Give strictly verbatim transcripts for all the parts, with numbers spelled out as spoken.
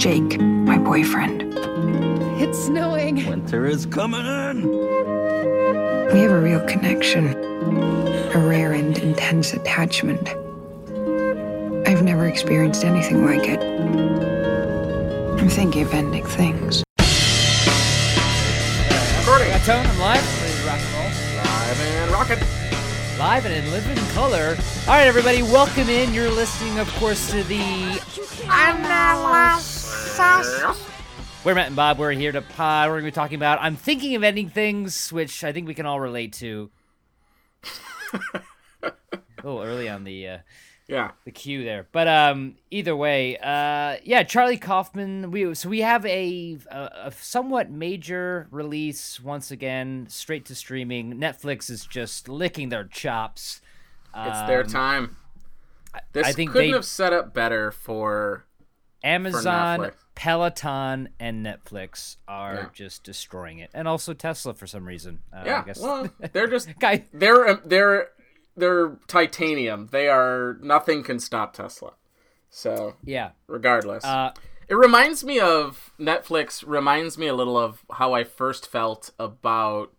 Jake, my boyfriend. It's snowing. Winter is coming in. We have a real connection, a rare and intense attachment. I've never experienced anything like it. I'm thinking of ending things. Recording. Got tone. I'm live. Ready to rock and roll. Live and rockin'. Live and in living color. All right, everybody, welcome in. You're listening, of course, to the Anomalisa. We're Matt and Bob. We're here to pod. We're going to be talking about I'm Thinking of Ending Things, which I think we can all relate to. A little early on the uh, yeah the cue there, but um, either way, uh, yeah, Charlie Kaufman. We so we have a, a a somewhat major release once again, straight to streaming. Netflix is just licking their chops. Um, it's their time. This I think couldn't they, have set up better for Amazon, for Peloton, and Netflix are yeah. just destroying it, and also Tesla for some reason. Uh, yeah, I guess. Well, they're just guys. They're they're. They're titanium. They are... Nothing can stop Tesla. So, yeah. Regardless. Uh, it reminds me of... Netflix reminds me a little of how I first felt about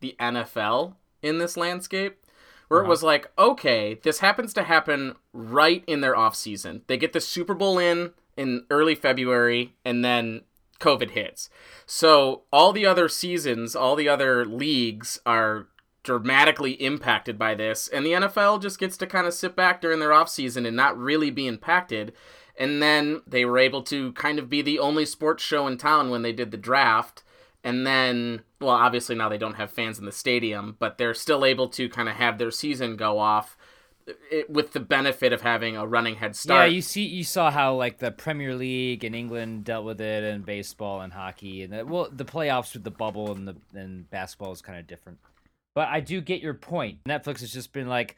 the N F L in this landscape. Where uh-huh. it was like, okay, this happens to happen right in their off season. They get the Super Bowl in in early February, and then COVID hits. So, all the other seasons, all the other leagues are... dramatically impacted by this, and the N F L just gets to kind of sit back during their offseason and not really be impacted. And then they were able to kind of be the only sports show in town when they did the draft. And then, well, obviously now they don't have fans in the stadium, but they're still able to kind of have their season go off with the benefit of having a running head start. Yeah, you see, you saw how like the Premier League in England dealt with it, and baseball and hockey, and the, well, the playoffs with the bubble, and the and basketball is kind of different. But I do get your point. Netflix has just been like,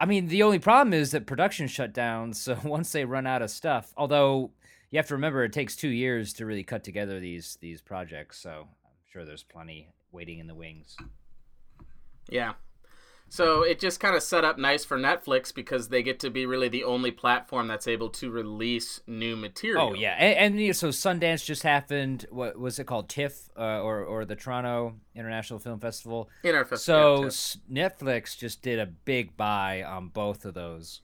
I mean, the only problem is that production shut down. So once they run out of stuff, although you have to remember it takes two years to really cut together these these projects. So I'm sure there's plenty waiting in the wings. Yeah. So it just kind of set up nice for Netflix because they get to be really the only platform that's able to release new material. Oh, yeah. And, and so Sundance just happened. What was it called? TIFF uh, or, or the Toronto International Film Festival. Interf- so yeah, Netflix just did a big buy on both of those.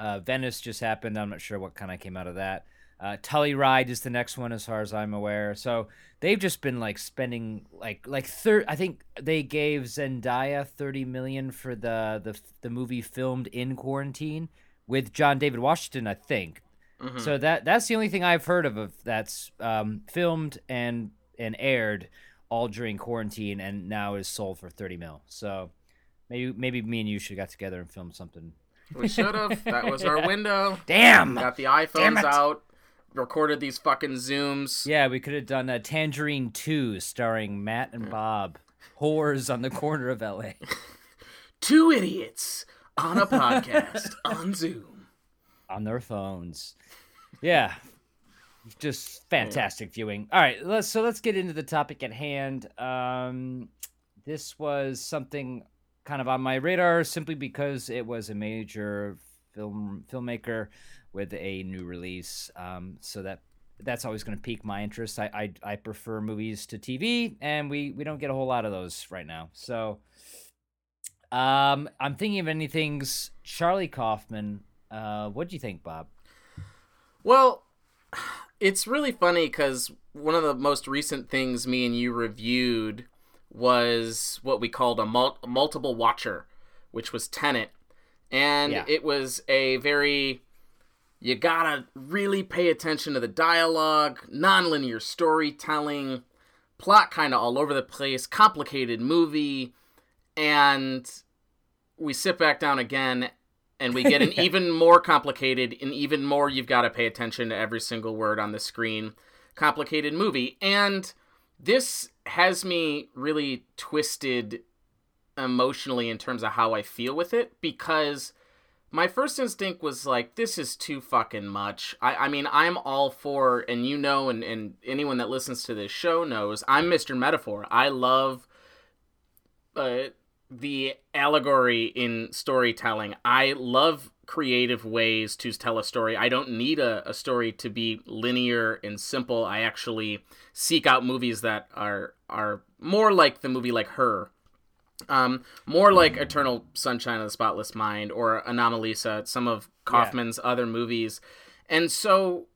Uh, Venice just happened. I'm not sure what kind of came out of that. Uh, Tully Ride is the next one, as far as I'm aware. So they've just been like spending like like thir- I think they gave Zendaya thirty million dollars for the, the the movie filmed in quarantine with John David Washington, I think. Mm-hmm. So that that's the only thing I've heard of, of that's um, filmed and and aired all during quarantine, and now is sold for thirty mil. So maybe maybe me and you should have got together and filmed something. We should have. That was our yeah. window. Damn. We got the iPhones out. Recorded these fucking Zooms. Yeah, we could have done a Tangerine two starring Matt and Bob, whores on the corner of L A. Two idiots on a podcast on Zoom. On their phones. Yeah. Just fantastic yeah. viewing. All right, let's, so let's get into the topic at hand. Um, this was something kind of on my radar simply because it was a major film filmmaker with a new release, um, so that that's always going to pique my interest. I, I I prefer movies to T V, and we we don't get a whole lot of those right now. So, um, I'm thinking of any things. Charlie Kaufman, uh, what do you think, Bob? Well, it's really funny because one of the most recent things me and you reviewed was what we called a mul- multiple watcher, which was Tenet, and yeah. it was a very you gotta really pay attention to the dialogue, nonlinear storytelling, plot kind of all over the place, complicated movie, and we sit back down again and we get an even more complicated and even more you've got to pay attention to every single word on the screen, complicated movie. And this has me really twisted emotionally in terms of how I feel with it because my first instinct was like, this is too fucking much. I, I mean, I'm all for, and you know, and, and anyone that listens to this show knows, I'm Mister Metaphor. I love uh, the allegory in storytelling. I love creative ways to tell a story. I don't need a, a story to be linear and simple. I actually seek out movies that are are more like the movie like Her, um, more like Eternal Sunshine of the Spotless Mind or Anomalisa, some of Kaufman's yeah. other movies. And so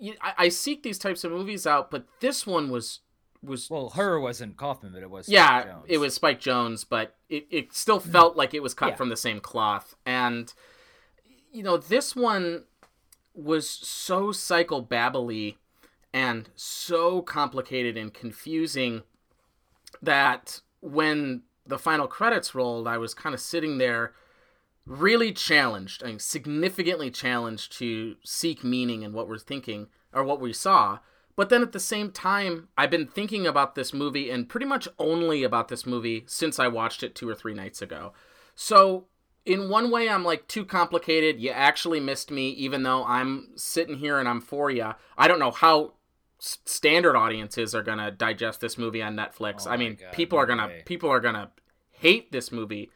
you, I, I seek these types of movies out, but this one was... was well, Her wasn't Kaufman, but it was Spike yeah, Jonze. It was Spike Jonze, but it, it still felt like it was cut yeah. from the same cloth. And, you know, this one was so psychobabbly and so complicated and confusing that when the final credits rolled, I was kind of sitting there really challenged, I mean, significantly challenged to seek meaning in what we're thinking or what we saw. But then at the same time, I've been thinking about this movie and pretty much only about this movie since I watched it two or three nights ago. So in one way, I'm like, too complicated. You actually missed me, even though I'm sitting here and I'm for you. I don't know how s- standard audiences are going to digest this movie on Netflix. Oh I mean, God, people, no are gonna, people are going to hate this movie.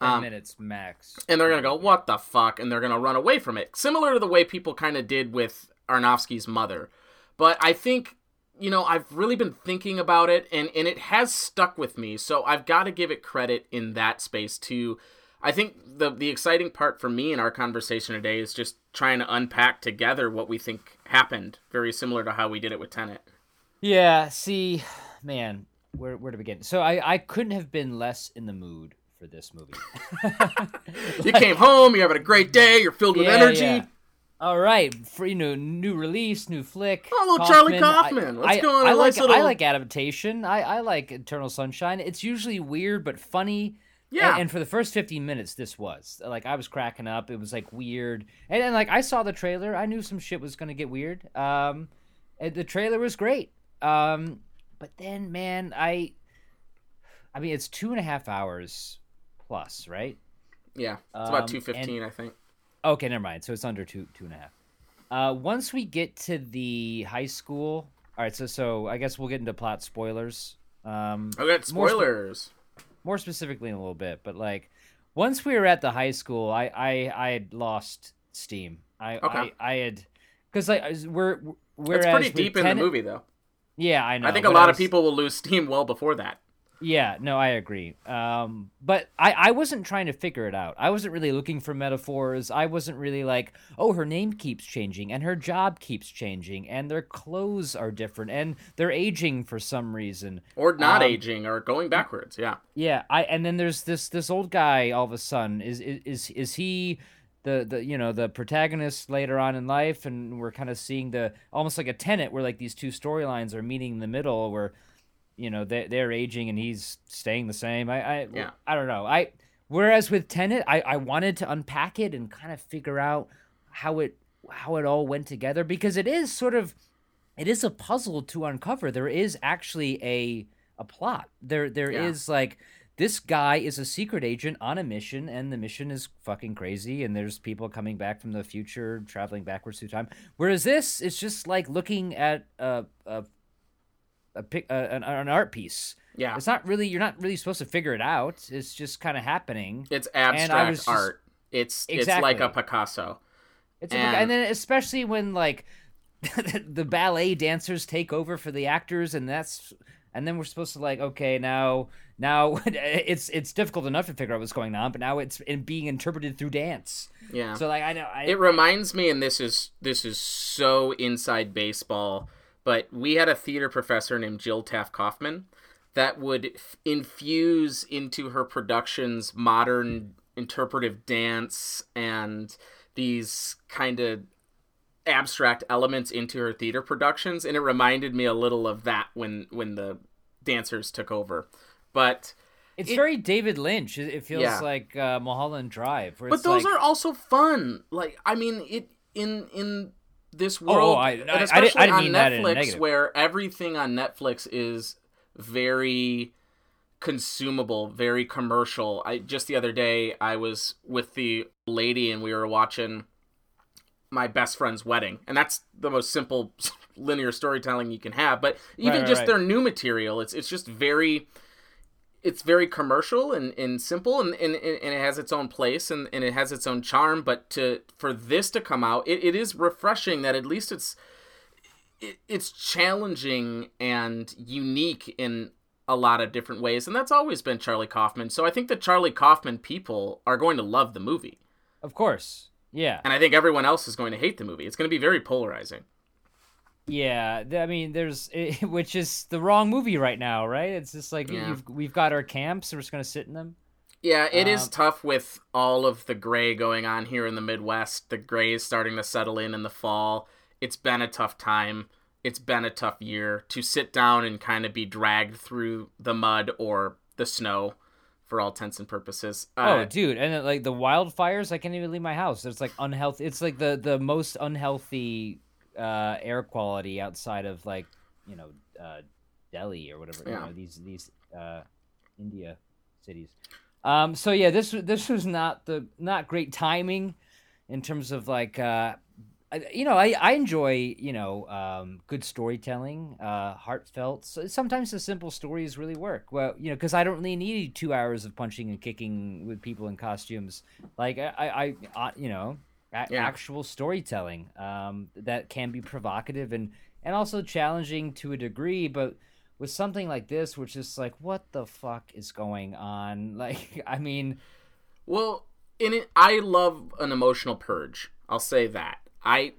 Um, ten minutes max. And they're going to go, what the fuck? And they're going to run away from it. Similar to the way people kind of did with Aronofsky's Mother. But I think, you know, I've really been thinking about it, and, and it has stuck with me. So I've got to give it credit in that space, too. I think the the exciting part for me in our conversation today is just trying to unpack together what we think happened, very similar to how we did it with Tenet. Yeah, see, man, where where to begin? So I, I couldn't have been less in the mood for this movie. Like, you came home, you're having a great day, you're filled with yeah, energy. Yeah. All right, for, you know, new release, new flick. Oh, little Kaufman. Charlie Kaufman. I, What's I, going on? I, I, like, little... I like adaptation. I, I like Eternal Sunshine. It's usually weird but funny. Yeah. And, and for the first fifteen minutes, this was. Like, I was cracking up. It was, like, weird. And, and like, I saw the trailer. I knew some shit was going to get weird. Um, and the trailer was great. Um, but then, man, I... I mean, it's two and a half hours plus, right? Yeah. It's um, about two fifteen, and, I think. Okay, never mind. So it's under two, two and a half. Uh, once we get to the high school, all right. So, so I guess we'll get into plot spoilers. Um, I got spoilers. More, sp- more specifically in a little bit, but like once we were at the high school, I, I, I had lost steam. I, okay. I, I had because like we're we're it's pretty deep in the movie though. Yeah, I know. I think a lot was, of people will lose steam well before that. Yeah, no, I agree. Um, but I, I wasn't trying to figure it out. I wasn't really looking for metaphors. I wasn't really like, oh, her name keeps changing and her job keeps changing and their clothes are different and they're aging for some reason. Or not um, aging or going backwards, yeah. Yeah, I and then there's this this old guy all of a sudden. Is is is, is he the, the you know, the protagonist later on in life? And we're kind of seeing the almost like a Tenet where like these two storylines are meeting in the middle where you know, they're, they're aging and he's staying the same. I I, yeah. I don't know. I Whereas with Tenet, I, I wanted to unpack it and kind of figure out how it how it all went together because it is sort of, it is a puzzle to uncover. There is actually a a plot. There There yeah. is like, this guy is a secret agent on a mission and the mission is fucking crazy and there's people coming back from the future, traveling backwards through time. Whereas this, it's just like looking at a, a A, a, an art piece. Yeah, it's not really. You're not really supposed to figure it out. It's just kind of happening. It's abstract just, art. It's exactly. It's like a Picasso. It's and, a, and then especially when like the ballet dancers take over for the actors, and that's and then we're supposed to like okay now now it's it's difficult enough to figure out what's going on, but now it's being interpreted through dance. Yeah. So like I know I, it reminds me, and this is this is so inside baseball. But we had a theater professor named Jill Taft-Kaufman that would f- infuse into her productions modern interpretive dance and these kind of abstract elements into her theater productions. And it reminded me a little of that when, when the dancers took over. But it's it, very David Lynch. It feels yeah. like uh, Mulholland Drive. Where but it's those like... are also fun. Like, I mean, it in in... this world, oh, I, and especially I, I, I didn't on mean Netflix, that where everything on Netflix is very consumable, very commercial. I just the other day I was with the lady and we were watching My Best Friend's Wedding, and that's the most simple linear storytelling you can have. But even right, right, just right. their new material, it's it's just very. it's very commercial and, and simple, and, and, and it has its own place, and, and it has its own charm. But to for this to come out, it, it is refreshing that at least it's it, it's challenging and unique in a lot of different ways. And that's always been Charlie Kaufman. So I think the Charlie Kaufman people are going to love the movie. Of course. Yeah. And I think everyone else is going to hate the movie. It's going to be very polarizing. Yeah, I mean, there's, it, which is the wrong movie right now, right? It's just like, yeah. you've, we've got our camps, so we're just going to sit in them. Yeah, it um, is tough with all of the gray going on here in the Midwest. The gray is starting to settle in in the fall. It's been a tough time. It's been a tough year to sit down and kind of be dragged through the mud or the snow for all intents and purposes. Uh, oh, dude, and then, like, the wildfires, I can't even leave my house. It's like unhealthy. It's like the, the most unhealthy Uh, air quality outside of, like, you know, uh, Delhi or whatever, yeah. you know, these these uh, India cities. Um, so yeah, this this was not the not great timing in terms of, like, uh, you know, I, I enjoy, you know, um, good storytelling, uh, heartfelt. So sometimes the simple stories really work. Well, you know, because I don't really need two hours of punching and kicking with people in costumes. Like I I, I you know. A- yeah. actual storytelling um, that can be provocative and, and also challenging to a degree, but with something like this, which is like, what the fuck is going on? Like, I mean, well, in it, I love an emotional purge. I'll say that. I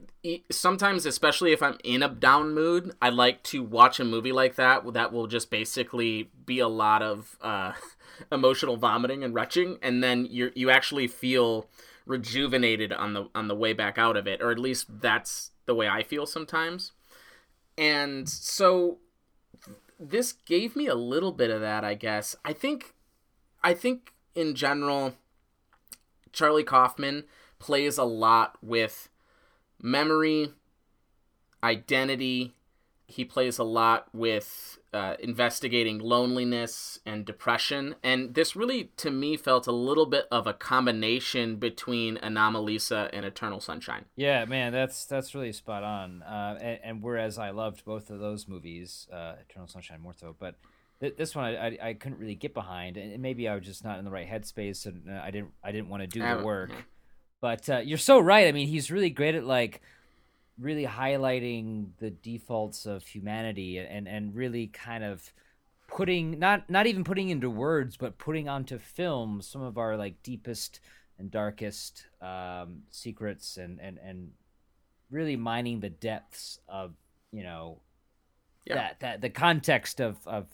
sometimes, especially if I'm in a down mood, I like to watch a movie like that that will just basically be a lot of uh, emotional vomiting and retching, and then you you actually feel rejuvenated on the on the way back out of it, or at least that's the way I feel sometimes. And so this gave me a little bit of that, I guess. I think I think in general, Charlie Kaufman plays a lot with memory, identity. He plays a lot with uh, investigating loneliness and depression. And this really, to me, felt a little bit of a combination between Anomalisa and Eternal Sunshine. Yeah, man, that's that's really spot on. Uh, and, and whereas I loved both of those movies, uh, Eternal Sunshine more so, but th- this one I, I I couldn't really get behind. And maybe I was just not in the right headspace, and I didn't I didn't want to do the work. But uh, you're so right. I mean, he's really great at, like, really highlighting the defaults of humanity and, and really kind of putting, not, not even putting into words, but putting onto film some of our, like, deepest and darkest um, secrets and, and, and really mining the depths of, you know, yeah. that, that the context of, of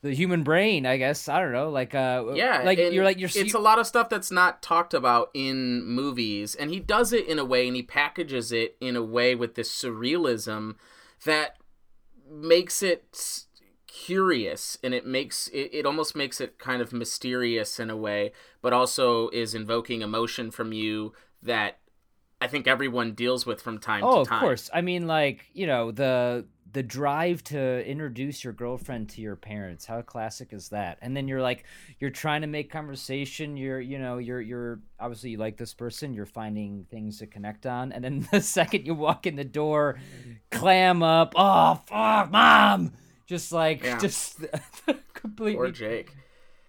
the human brain, I guess. I don't know. Like, uh, yeah, like you're like, you're, it's a lot of stuff that's not talked about in movies, and he does it in a way, and he packages it in a way with this surrealism that makes it curious, and it makes it, it almost makes it kind of mysterious in a way, but also is invoking emotion from you that I think everyone deals with from time oh, to time. Oh, of course. I mean, like, you know, the, the drive to introduce your girlfriend to your parents. How classic is that? And then you're like, you're trying to make conversation. You're, you know, you're, you're obviously, you like this person, you're finding things to connect on. And then the second you walk in the door, clam up. Oh, fuck, mom. Just like, yeah. just completely or Jake.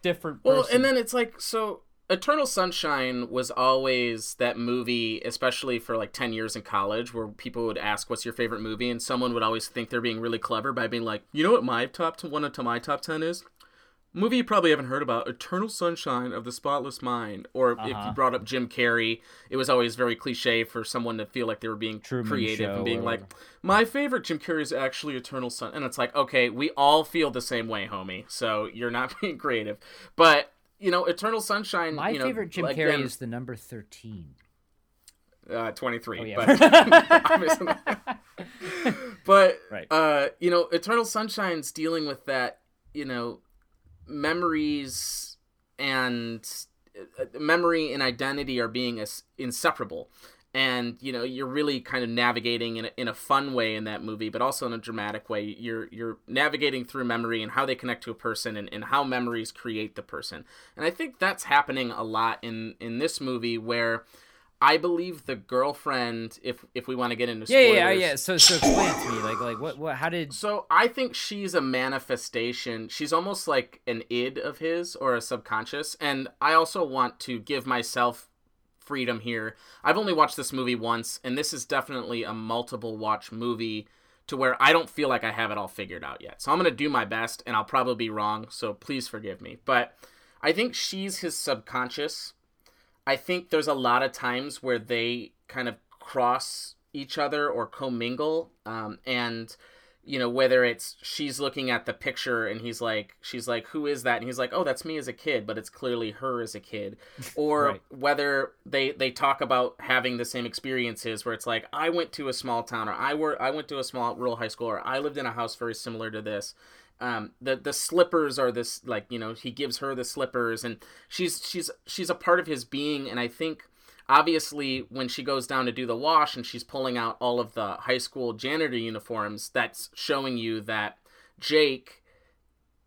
different person. Well, and then it's like, so Eternal Sunshine was always that movie, especially for like ten years in college, where people would ask, what's your favorite movie? And someone would always think they're being really clever by being like, you know what my top t- one to my top ten is? Movie you probably haven't heard about, Eternal Sunshine of the Spotless Mind. Or uh-huh. if you brought up Jim Carrey, it was always very cliche for someone to feel like they were being Truman creative and being or... like, my favorite Jim Carrey is actually Eternal Sun. And it's like, okay, we all feel the same way, homie. So you're not being creative. But... you know, Eternal Sunshine... My you know, favorite Jim again, Carrey is the number thirteen. Uh, twenty-three. Oh, yeah. But, obviously not. But right. uh, you know, Eternal Sunshine's dealing with that, you know, memories and... Uh, memory and identity are being as inseparable. And, you know, you're really kind of navigating in a, in a fun way in that movie, but also in a dramatic way. You're you're navigating through memory and how they connect to a person and, and how memories create the person. And I think that's happening a lot in, in this movie, where I believe the girlfriend, if if we want to get into spoilers. Yeah, yeah, yeah. So, so explain to me, like, like what, what, how did... So I think she's a manifestation. She's almost like an id of his or a subconscious. And I also want to give myself freedom here. I've only watched this movie once, and this is definitely a multiple watch movie to where I don't feel like I have it all figured out yet. So I'm going to do my best, and I'll probably be wrong, so please forgive me. But I think she's his subconscious. I think there's a lot of times where they kind of cross each other or commingle. Um, and, you know, whether it's she's looking at the picture and he's like, she's like, who is that? And he's like, oh, that's me as a kid, but it's clearly her as a kid. Or right. whether they, they talk about having the same experiences where it's like, I went to a small town, or I were, I went to a small rural high school, or I lived in a house very similar to this. Um, the, the slippers are this, like, you know, he gives her the slippers, and she's, she's, she's a part of his being. And I think obviously when she goes down to do the wash and she's pulling out all of the high school janitor uniforms, that's showing you that Jake,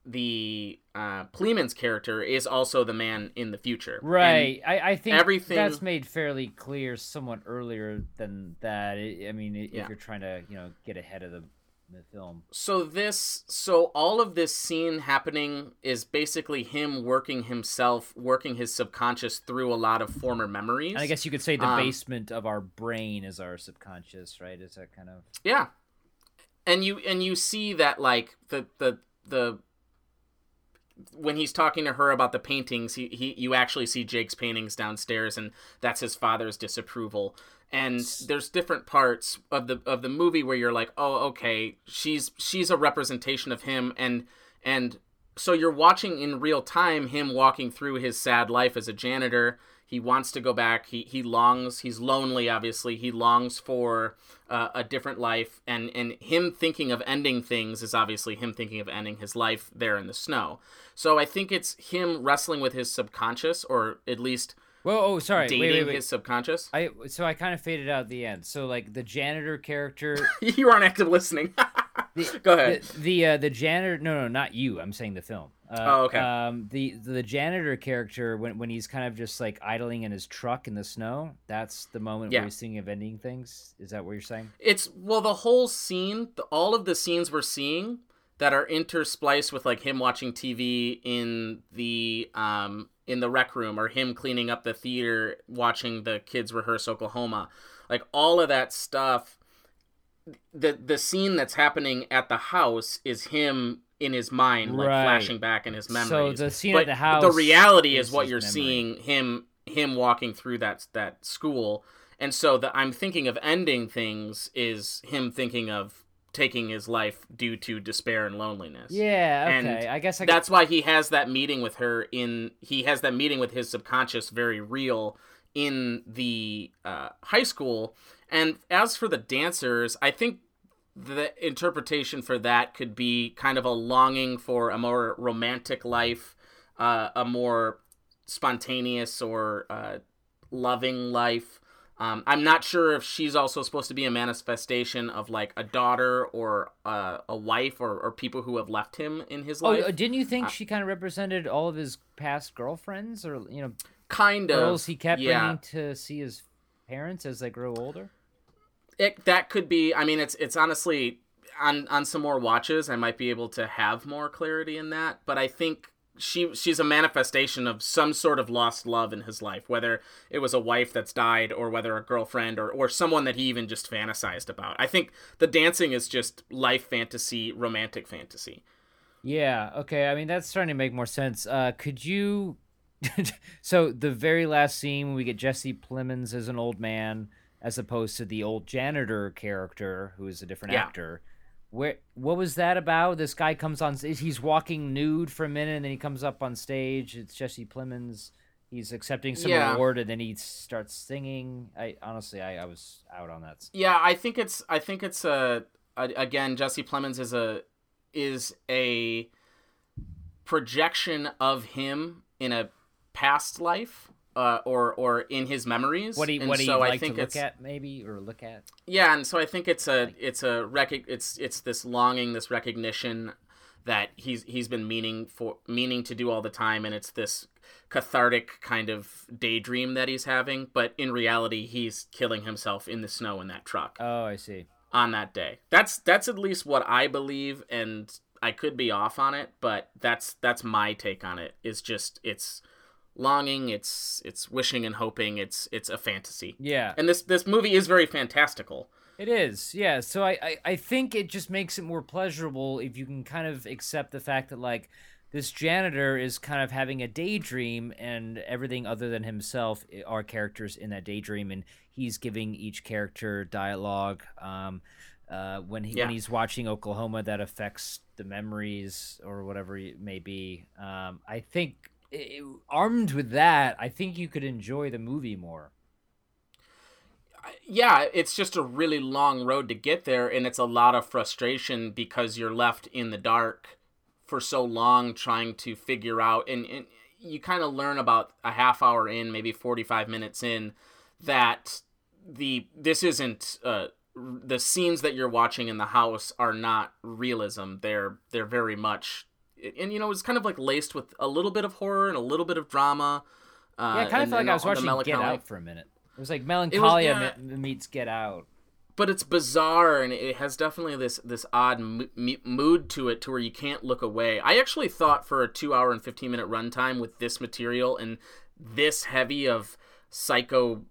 the, uh, Plemons character, is also the man in the future. Right. And I, I think everything that's made fairly clear somewhat earlier than that. I mean, if yeah. you're trying to, you know, get ahead of the the film. So this, so all of this scene happening is basically him working himself, working his subconscious through a lot of former memories. And I guess you could say the um, basement of our brain is our subconscious, right? Is that kind of... Yeah. And you, and you see that, like, the, the, the, when he's talking to her about the paintings, he, he, you actually see Jake's paintings downstairs, and that's his father's disapproval. And there's different parts of the of the movie where you're like, oh, okay, she's she's a representation of him, and and so you're watching in real time him walking through his sad life as a janitor. He wants to go back. He he longs. He's lonely, obviously. He longs for uh, a different life, and and him thinking of ending things is obviously him thinking of ending his life there in the snow. So I think it's him wrestling with his subconscious, or at least. Well, oh, sorry. Dating wait, wait, wait. his subconscious. I so I kind of faded out at the end. So like the janitor character, you aren't active listening. the, Go ahead. The the, uh, the janitor. No, no, not you. I'm saying the film. Uh, oh, okay. Um, the the janitor character when when he's kind of just like idling in his truck in the snow. That's the moment yeah. where he's thinking of ending things. Is that what you're saying? It's well, the whole scene, the, all of the scenes we're seeing that are interspliced with like him watching T V in the um. in the rec room, or him cleaning up the theater, watching the kids rehearse Oklahoma, like all of that stuff. The, the scene that's happening at the house is him in his mind, like right. flashing back in his memories. So the scene but at the house, the reality is, is what you're memory. seeing him, him walking through that, that school. And so the, I'm thinking of ending things is him thinking of taking his life due to despair and loneliness. Yeah, okay. And I guess I that's could... why he has that meeting with her in... He has that meeting with his subconscious, very real, in the uh, high school. And as for the dancers, I think the interpretation for that could be kind of a longing for a more romantic life, uh, a more spontaneous or uh, loving life. Um, I'm not sure if she's also supposed to be a manifestation of like a daughter or uh, a wife or, or people who have left him in his life. Oh, didn't you think uh, she kind of represented all of his past girlfriends, or you know, kind of girls he kept yeah. bringing to see his parents as they grew older? It that could be. I mean, it's it's honestly on on some more watches, I might be able to have more clarity in that. But I think. She she's a manifestation of some sort of lost love in his life, whether it was a wife that's died or whether a girlfriend or, or someone that he even just fantasized about. I think the dancing is just life fantasy, romantic fantasy. Yeah. Okay. I mean, that's starting to make more sense. Uh, could you, so the very last scene, we get Jesse Plemons as an old man, as opposed to the old janitor character who is a different yeah. actor. Where, what was that about? This guy comes on, he's walking nude for a minute, and then he comes up on stage. It's Jesse Plemons. He's accepting some yeah. award, and then he starts singing. I honestly, I, I was out on that. Yeah, I think it's, I think it's a, a again, Jesse Plemons is a, is a projection of him in a past life. Uh, or or in his memories, what he and what so he like I think to look at maybe or look at. Yeah, and so I think it's a it's a rec- it's it's this longing, this recognition that he's he's been meaning for meaning to do all the time, and it's this cathartic kind of daydream that he's having, but in reality, he's killing himself in the snow in that truck. Oh, I see. On that day. That's that's at least what I believe, and I could be off on it, but that's that's my take on it. It's just, it's longing, it's it's wishing and hoping, it's it's a fantasy. Yeah. And this, this movie is very fantastical. It is, yeah. So I, I, I think it just makes it more pleasurable if you can kind of accept the fact that, like, this janitor is kind of having a daydream, and everything other than himself are characters in that daydream, and he's giving each character dialogue. Um, uh, when he yeah. when he's watching Oklahoma, that affects the memories or whatever it may be. Um, I think it, armed with that, I think you could enjoy the movie more. Yeah, it's just a really long road to get there, and it's a lot of frustration because you're left in the dark for so long trying to figure out, and, and you kind of learn about a half hour in, maybe forty-five minutes in, that the this isn't uh, the scenes that you're watching in the house are not realism. They're they're very much, and you know, it's kind of like laced with a little bit of horror and a little bit of drama. Uh, yeah, I kind of felt like I was watching Get Out for a minute. It was like Melancholia was, yeah, meets Get Out. But it's bizarre, and it has definitely this this odd m- m- mood to it to where you can't look away. I actually thought for a two hour and fifteen minute runtime with this material and this heavy of psycho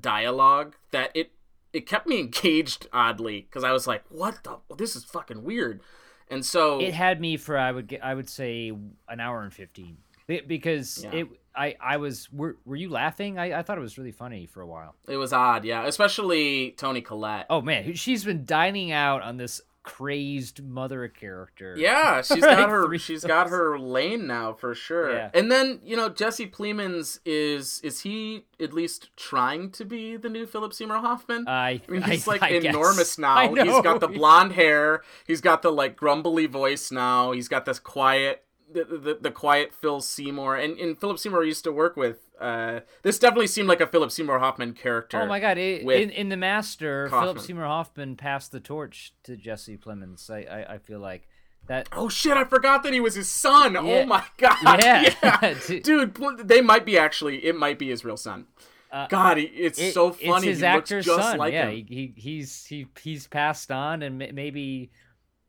dialogue that it, it kept me engaged oddly, because I was like, what the? This is fucking weird. And so... It had me for, I would get, I would say, an hour and fifteen. Because yeah. it... I, I was were were you laughing? I, I thought it was really funny for a while. It was odd, yeah. Especially Toni Collette. Oh man, she's been dining out on this crazed mother character. Yeah, she's got like her she's shows. got her lane now for sure. Yeah. And then, you know, Jesse Plemons is is he at least trying to be the new Philip Seymour Hoffman? I, I mean, he's I, like I enormous guess. now. He's got the blonde hair, he's got the like grumbly voice now, he's got this quiet The, the the quiet Phil Seymour, and, and Philip Seymour used to work with. Uh, this definitely seemed like a Philip Seymour Hoffman character. Oh my god! It, in in The Master, Kaufman. Philip Seymour Hoffman passed the torch to Jesse Plemons. I, I, I feel like that. Oh shit! I forgot that he was his son. Yeah. Oh my god! Yeah, yeah. dude, they might be actually. It might be his real son. Uh, god, it's it, so funny. It's his he actor's looks just son. Like yeah, him. He he's he he's passed on, and maybe.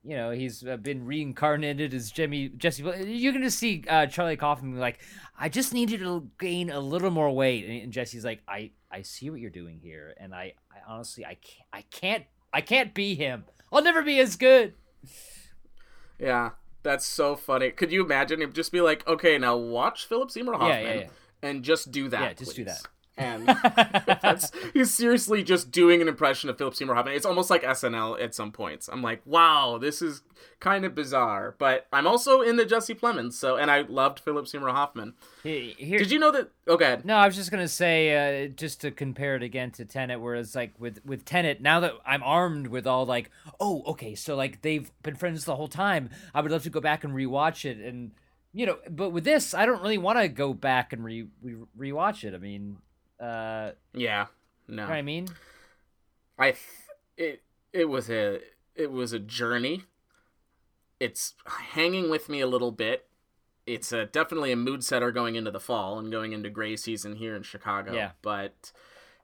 You know, he's been reincarnated as Jimmy, Jesse. You're going to see uh, Charlie Kaufman be like, I just needed to gain a little more weight. And Jesse's like, I, I see what you're doing here. And I, I honestly, I can't, I can't, I can't be him. I'll never be as good. Yeah, that's so funny. Could you imagine him just be like, okay, now watch Philip Seymour Hoffman yeah, yeah, yeah. and just do that. Yeah, just please. do that. And that's, he's seriously just doing an impression of Philip Seymour Hoffman. It's almost like S N L at some points. I'm like, wow, this is kind of bizarre. But I'm also into Jesse Plemons, so and I loved Philip Seymour Hoffman. He, here, Did you know that? Oh, go ahead. No, I was just gonna say, uh, just to compare it again to Tenet, where it's like with with Tenet. Now that I'm armed with all like, oh, okay, so like they've been friends the whole time. I would love to go back and rewatch it and. You know, but with this, I don't really want to go back and re, re rewatch it. I mean, uh, yeah, no. You know what I mean, I th- it it was a it was a journey. It's hanging with me a little bit. It's a, definitely a mood setter going into the fall and going into gray season here in Chicago. Yeah, but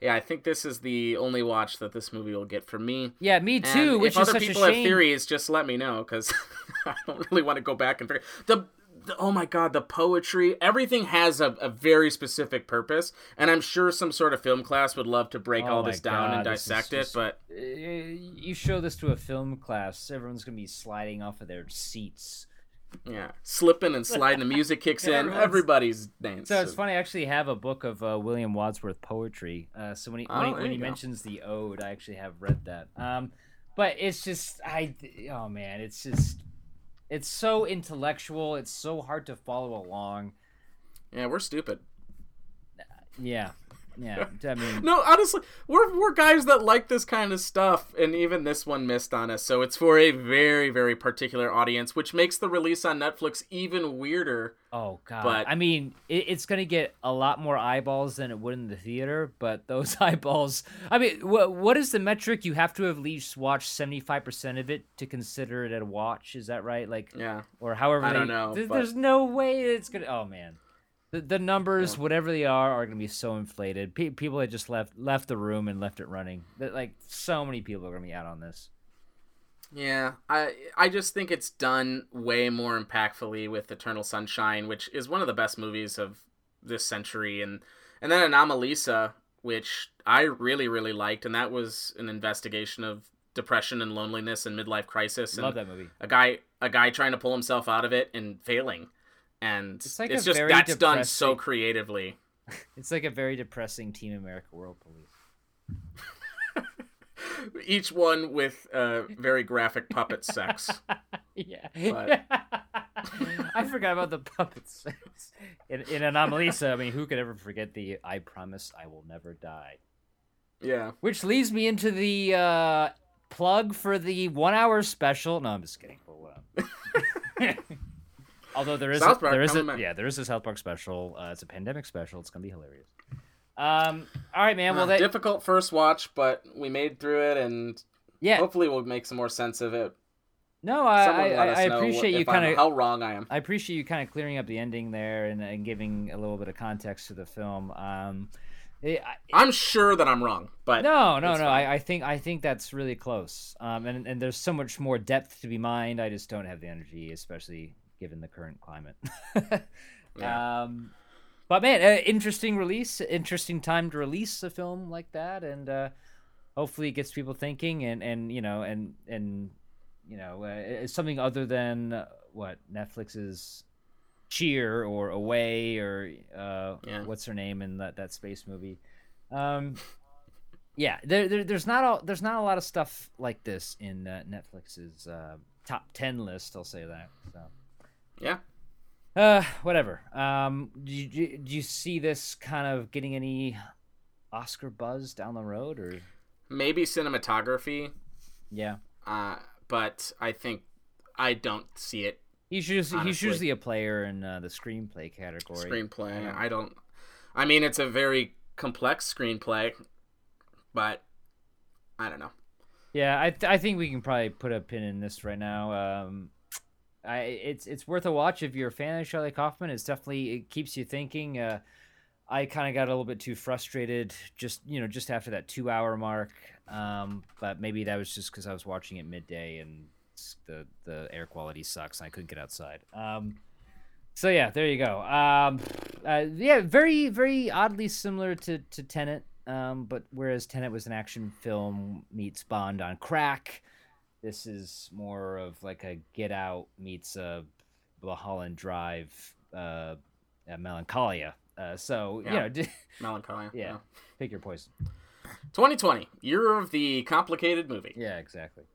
yeah, I think this is the only watch that this movie will get for me. Yeah, me too. And which if is other such people a shame. Have theories, just let me know because I don't really want to go back and figure the. Oh my god, the poetry, everything has a, a very specific purpose, and I'm sure some sort of film class would love to break oh all this god, down and dissect just, it, but... You show this to a film class, everyone's going to be sliding off of their seats. Yeah, slipping and sliding, the music kicks yeah, in, everyone's... everybody's dancing. So it's funny, I actually have a book of uh, William Wordsworth poetry, uh, so when he, oh, when, he, when he mentions the ode, I actually have read that. Um, but it's just, I, oh man, it's just... It's so intellectual. It's so hard to follow along. Yeah, we're stupid. Yeah, yeah. I mean, no, honestly, we're we're guys that like this kind of stuff, and even this one missed on us. So it's for a very, very particular audience, which makes the release on Netflix even weirder. Oh god! But I mean, it, it's gonna get a lot more eyeballs than it would in the theater. But those eyeballs. I mean, wh- what is the metric? You have to have at least watched seventy-five percent of it to consider it a watch. Is that right? Like, yeah, or however. I don't they, know. Th- but... There's no way it's gonna. Oh man. The, the numbers, yeah. whatever they are, are going to be so inflated. Pe- people that just left left the room and left it running. That, like, so many people are going to be out on this. Yeah, I I just think it's done way more impactfully with Eternal Sunshine, which is one of the best movies of this century, and and then Anomalisa, which I really really liked, and that was an investigation of depression and loneliness and midlife crisis. And love that movie. A guy a guy trying to pull himself out of it and failing, and it's, like it's just that's done so creatively. It's like a very depressing Team America World Police. Each one with uh, very graphic puppet sex. Yeah. But... I forgot about the puppet sex. In, in Anomalisa, I mean, who could ever forget the I promise I will never die? Yeah. Which leads me into the uh, plug for the one-hour special. No, I'm just kidding. But, uh... Although there is, a, there is a, yeah, there is a South Park special. Uh, it's a pandemic special. It's going to be hilarious. Um, all right, man. Well, uh, that difficult first watch, but we made through it, and yeah, hopefully we'll make some more sense of it. No, I, I, I appreciate what, you kind of how wrong I am. I appreciate you kind of clearing up the ending there and, and giving a little bit of context to the film. Um, it, I, I'm sure that I'm wrong, but no, no, no. I, I think I think that's really close. Um, and and there's so much more depth to be mined. I just don't have the energy, especially given the current climate. yeah. Um. But man, uh, interesting release, interesting time to release a film like that, and uh, hopefully it gets people thinking, and, and you know, and and you know, uh, it's something other than uh, what Netflix's Cheer or Away or uh, yeah. what's her name in that, that space movie. Um, yeah, there, there there's not all there's not a lot of stuff like this in uh, Netflix's uh, top ten list. I'll say that. So. Yeah. Uh, whatever. Um, do you, do you see this kind of getting any Oscar buzz down the road, or maybe cinematography? Yeah. Uh, but I think I don't see it. He's usually he's usually a player in uh, the screenplay category. Screenplay. Yeah. I don't. I mean, it's a very complex screenplay, but I don't know. Yeah, I th- I think we can probably put a pin in this right now. Um. I, it's it's worth a watch if you're a fan of Charlie Kaufman. It's definitely it keeps you thinking. Uh, I kind of got a little bit too frustrated just you know just after that two hour mark, um, but maybe that was just because I was watching it midday and the the air quality sucks and I couldn't get outside. Um, so yeah, there you go. Um, uh, yeah, very very oddly similar to to Tenet, um, but whereas Tenet was an action film meets Bond on crack. This is more of like a Get Out meets a Mulholland Drive, uh, a Melancholia. Uh, so, yeah. you know. Melancholia. Yeah. yeah. Pick your poison. twenty twenty, year of the complicated movie. Yeah, exactly.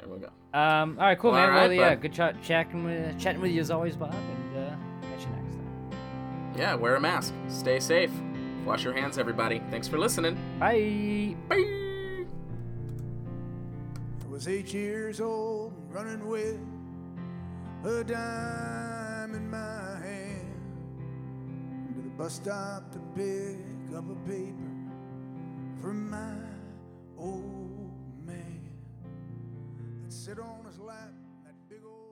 There we go. Um, all right, cool, man. Well, right, yeah, bud. Good chat, chatting with, chatting with you as always, Bob. And uh, catch you next time. Yeah, wear a mask. Stay safe. Wash your hands, everybody. Thanks for listening. Bye. Bye. I was eight years old and running with a dime in my hand to the bus stop to pick up a paper for my old man that sit on his lap, that big old